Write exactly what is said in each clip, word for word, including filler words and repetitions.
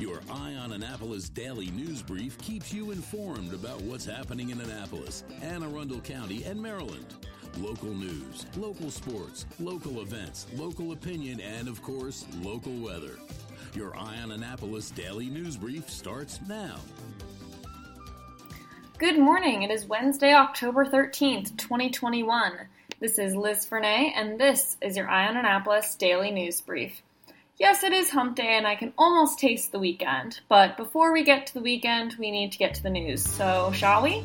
Your Eye on Annapolis daily news brief keeps you informed about what's happening in Annapolis, Anne Arundel County, and Maryland. Local news, local sports, local events, local opinion, and, of course, local weather. Your Eye on Annapolis daily news brief starts now. Good morning. It is Wednesday, October thirteenth, twenty twenty-one. This is Liz Fernay, and this is your Eye on Annapolis daily news brief. Yes, it is hump day, and I can almost taste the weekend, but before we get to the weekend, we need to get to the news, so shall we?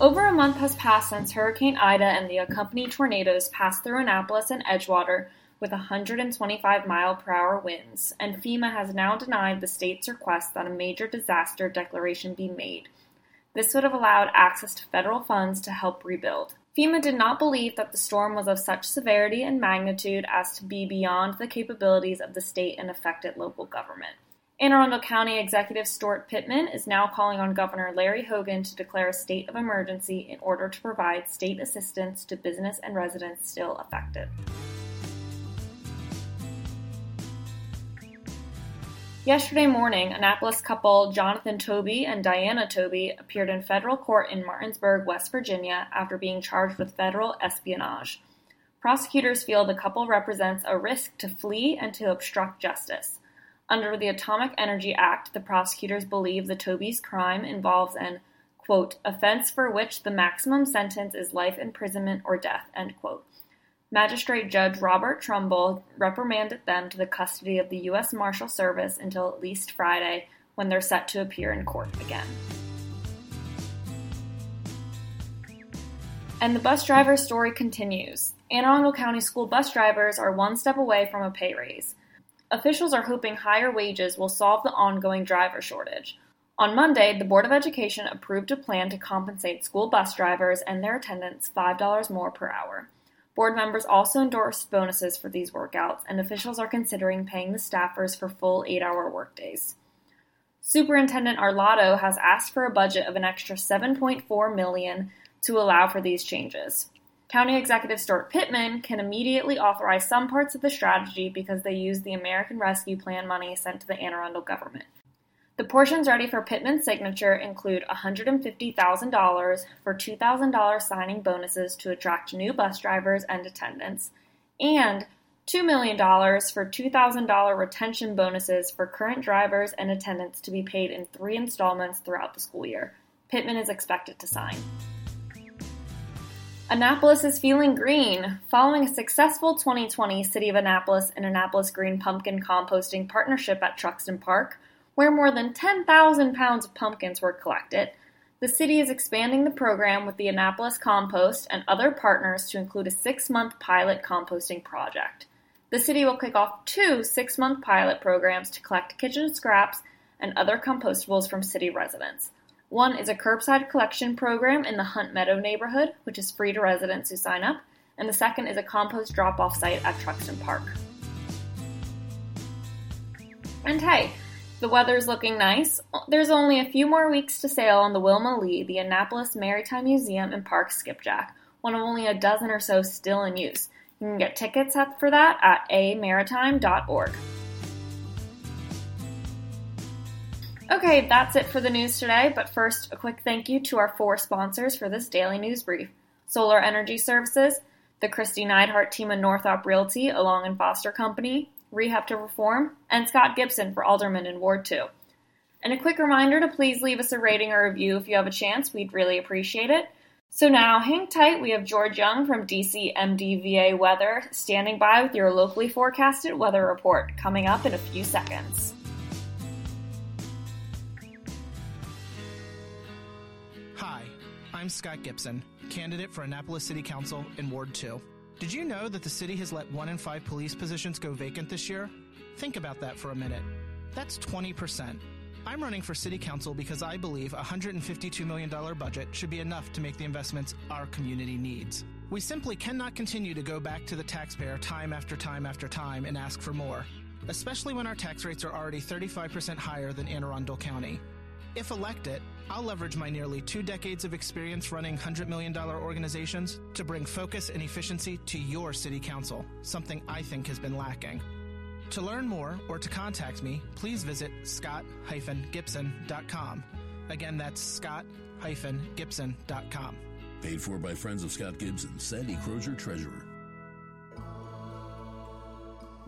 Over a month has passed since Hurricane Ida and the accompanied tornadoes passed through Annapolis and Edgewater with one hundred twenty-five mile per hour winds, and FEMA has now denied the state's request that a major disaster declaration be made. This would have allowed access to federal funds to help rebuild. FEMA did not believe that the storm was of such severity and magnitude as to be beyond the capabilities of the state and affected local government. Anne Arundel County Executive Stuart Pittman is now calling on Governor Larry Hogan to declare a state of emergency in order to provide state assistance to business and residents still affected. Yesterday morning, Annapolis couple Jonathan Toebbe and Diana Toebbe appeared in federal court in Martinsburg, West Virginia, after being charged with federal espionage. Prosecutors feel the couple represents a risk to flee and to obstruct justice. Under the Atomic Energy Act, the prosecutors believe the Toebbe's crime involves an, quote, offense for which the maximum sentence is life imprisonment or death, end quote. Magistrate Judge Robert Trumbull reprimanded them to the custody of the U S Marshal Service until at least Friday, when they're set to appear in court again. And the bus driver story continues. Anne Arundel County school bus drivers are one step away from a pay raise. Officials are hoping higher wages will solve the ongoing driver shortage. On Monday, the Board of Education approved a plan to compensate school bus drivers and their attendants five dollars more per hour. Board members also endorsed bonuses for these workouts, and officials are considering paying the staffers for full eight-hour workdays. Superintendent Arlotto has asked for a budget of an extra seven point four million dollars to allow for these changes. County Executive Stuart Pittman can immediately authorize some parts of the strategy because they use the American Rescue Plan money sent to the Anne Arundel government. The portions ready for Pittman's signature include one hundred fifty thousand dollars for two thousand dollars signing bonuses to attract new bus drivers and attendants, and two million dollars for two thousand dollars retention bonuses for current drivers and attendants to be paid in three installments throughout the school year. Pittman is expected to sign. Annapolis is feeling green. Following a successful twenty twenty City of Annapolis and Annapolis Green pumpkin composting partnership at Truxton Park, where more than ten thousand pounds of pumpkins were collected, the city is expanding the program with the Annapolis Compost and other partners to include a six-month pilot composting project. The city will kick off two six-month pilot programs to collect kitchen scraps and other compostables from city residents. One is a curbside collection program in the Hunt Meadow neighborhood, which is free to residents who sign up, and the second is a compost drop-off site at Truxton Park. And hey, the weather's looking nice. There's only a few more weeks to sail on the Wilma Lee, the Annapolis Maritime Museum and Park Skipjack, one of only a dozen or so still in use. You can get tickets up for that at a maritime dot org. Okay, that's it for the news today, but first, a quick thank you to our four sponsors for this daily news brief. Solar Energy Services, the Kristi Neidhardt team of Northrop Realty, a Long and Foster company, Rehab two Perform, and Scott Gibson for Alderman in Ward two. And a quick reminder to please leave us a rating or review if you have a chance. We'd really appreciate it. So now, hang tight. We have George Young from D C M D V A Weather standing by with your locally forecasted weather report coming up in a few seconds. Hi, I'm Scott Gibson, candidate for Annapolis City Council in Ward two. Did you know that the city has let one in five police positions go vacant this year? Think about that for a minute. That's twenty percent. I'm running for city council because I believe a one hundred fifty-two million dollars budget should be enough to make the investments our community needs. We simply cannot continue to go back to the taxpayer time after time after time and ask for more, especially when our tax rates are already thirty-five percent higher than Anne Arundel County. If elected, I'll leverage my nearly two decades of experience running one hundred million dollars organizations to bring focus and efficiency to your city council, something I think has been lacking. To learn more or to contact me, please visit scott dash gibson dot com. Again, that's scott dash gibson dot com. Paid for by Friends of Scott Gibson, Sandy Crozier, Treasurer.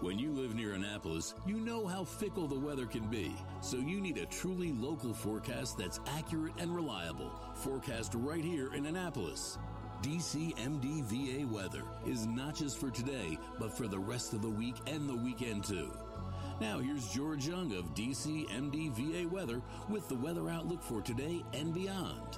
When you live near Annapolis, you know how fickle the weather can be, so you need a truly local forecast that's accurate and reliable. Forecast right here in Annapolis. D C M D V A Weather is not just for today, but for the rest of the week and the weekend too. Now here's George Young of D C M D V A Weather with the weather outlook for today and beyond.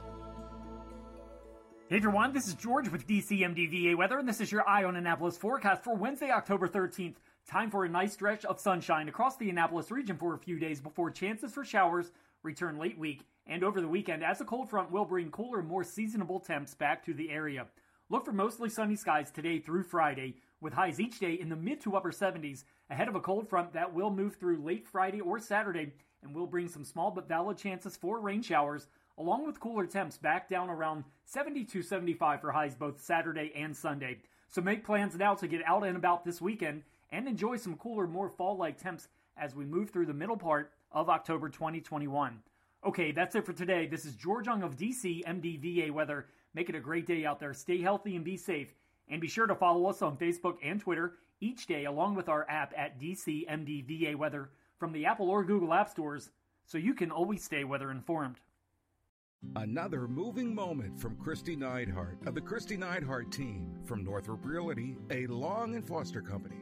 Hey everyone, this is George with D C M D V A Weather, and this is your Eye on Annapolis forecast for Wednesday, October thirteenth. Time for a nice stretch of sunshine across the Annapolis region for a few days before chances for showers return late week and over the weekend as a cold front will bring cooler, more seasonable temps back to the area. Look for mostly sunny skies today through Friday, with highs each day in the mid to upper seventies, ahead of a cold front that will move through late Friday or Saturday and will bring some small but valid chances for rain showers, along with cooler temps back down around seventy to seventy-five for highs both Saturday and Sunday. So make plans now to get out and about this weekend and enjoy some cooler, more fall-like temps as we move through the middle part of October twenty twenty-one. Okay, that's it for today. This is George Young of D C M D V A Weather. Make it a great day out there. Stay healthy and be safe. And be sure to follow us on Facebook and Twitter each day along with our app at D C M D V A Weather from the Apple or Google App Stores so you can always stay weather informed. Another moving moment from Kristi Neidhardt of the Kristi Neidhardt team from Northrop Realty, a Long and Foster company.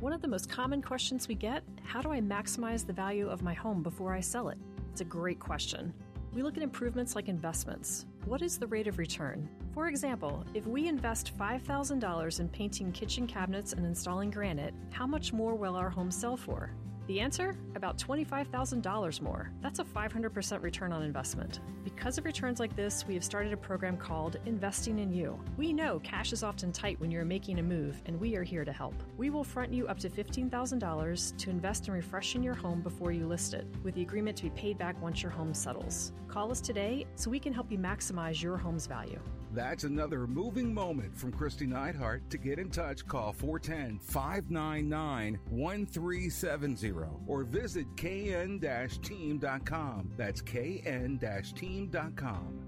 One of the most common questions we get, how do I maximize the value of my home before I sell it? It's a great question. We look at improvements like investments. What is the rate of return? For example, if we invest five thousand dollars in painting kitchen cabinets and installing granite, how much more will our home sell for? The answer? About twenty-five thousand dollars more. That's a five hundred percent return on investment. Because of returns like this, we have started a program called Investing in You. We know cash is often tight when you're making a move, and we are here to help. We will front you up to fifteen thousand dollars to invest in refreshing your home before you list it, with the agreement to be paid back once your home settles. Call us today so we can help you maximize your home's value. That's another moving moment from Kristi Neidhardt. To get in touch, call four one zero, five nine nine, one three seven zero or visit k n dash team dot com. That's k n dash team dot com.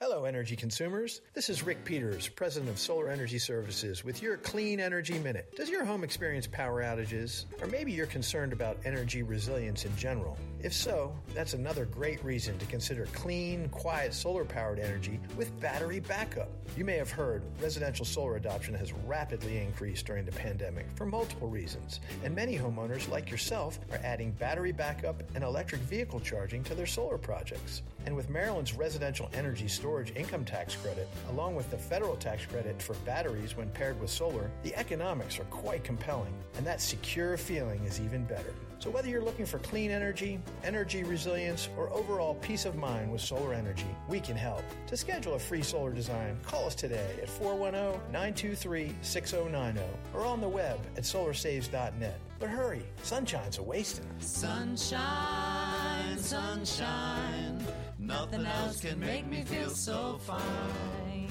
Hello, energy consumers. This is Rick Peters, president of Solar Energy Services, with your Clean Energy Minute. Does your home experience power outages? Or maybe you're concerned about energy resilience in general? If so, that's another great reason to consider clean, quiet, solar-powered energy with battery backup. You may have heard residential solar adoption has rapidly increased during the pandemic for multiple reasons, and many homeowners, like yourself, are adding battery backup and electric vehicle charging to their solar projects. And with Maryland's residential energy storage Storage income tax credit, along with the federal tax credit for batteries when paired with solar, the economics are quite compelling, and that secure feeling is even better. So whether you're looking for clean energy, energy resilience, or overall peace of mind with solar energy, we can help. To schedule a free solar design, call us today at four one zero, nine two three, six zero nine zero or on the web at solar saves dot net. But hurry, sunshine's a-wasting. Sunshine, sunshine. Nothing else can make me feel so fine.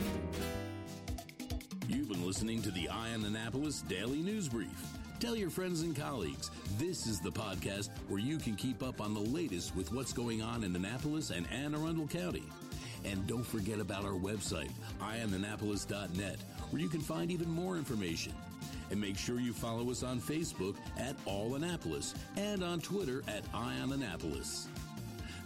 You've been listening to the Eye on Annapolis Daily News Brief. Tell your friends and colleagues, this is the podcast where you can keep up on the latest with what's going on in Annapolis and Anne Arundel County. And don't forget about our website, eye on annapolis dot net, where you can find even more information. And make sure you follow us on Facebook at All Annapolis and on Twitter at Eye on Annapolis.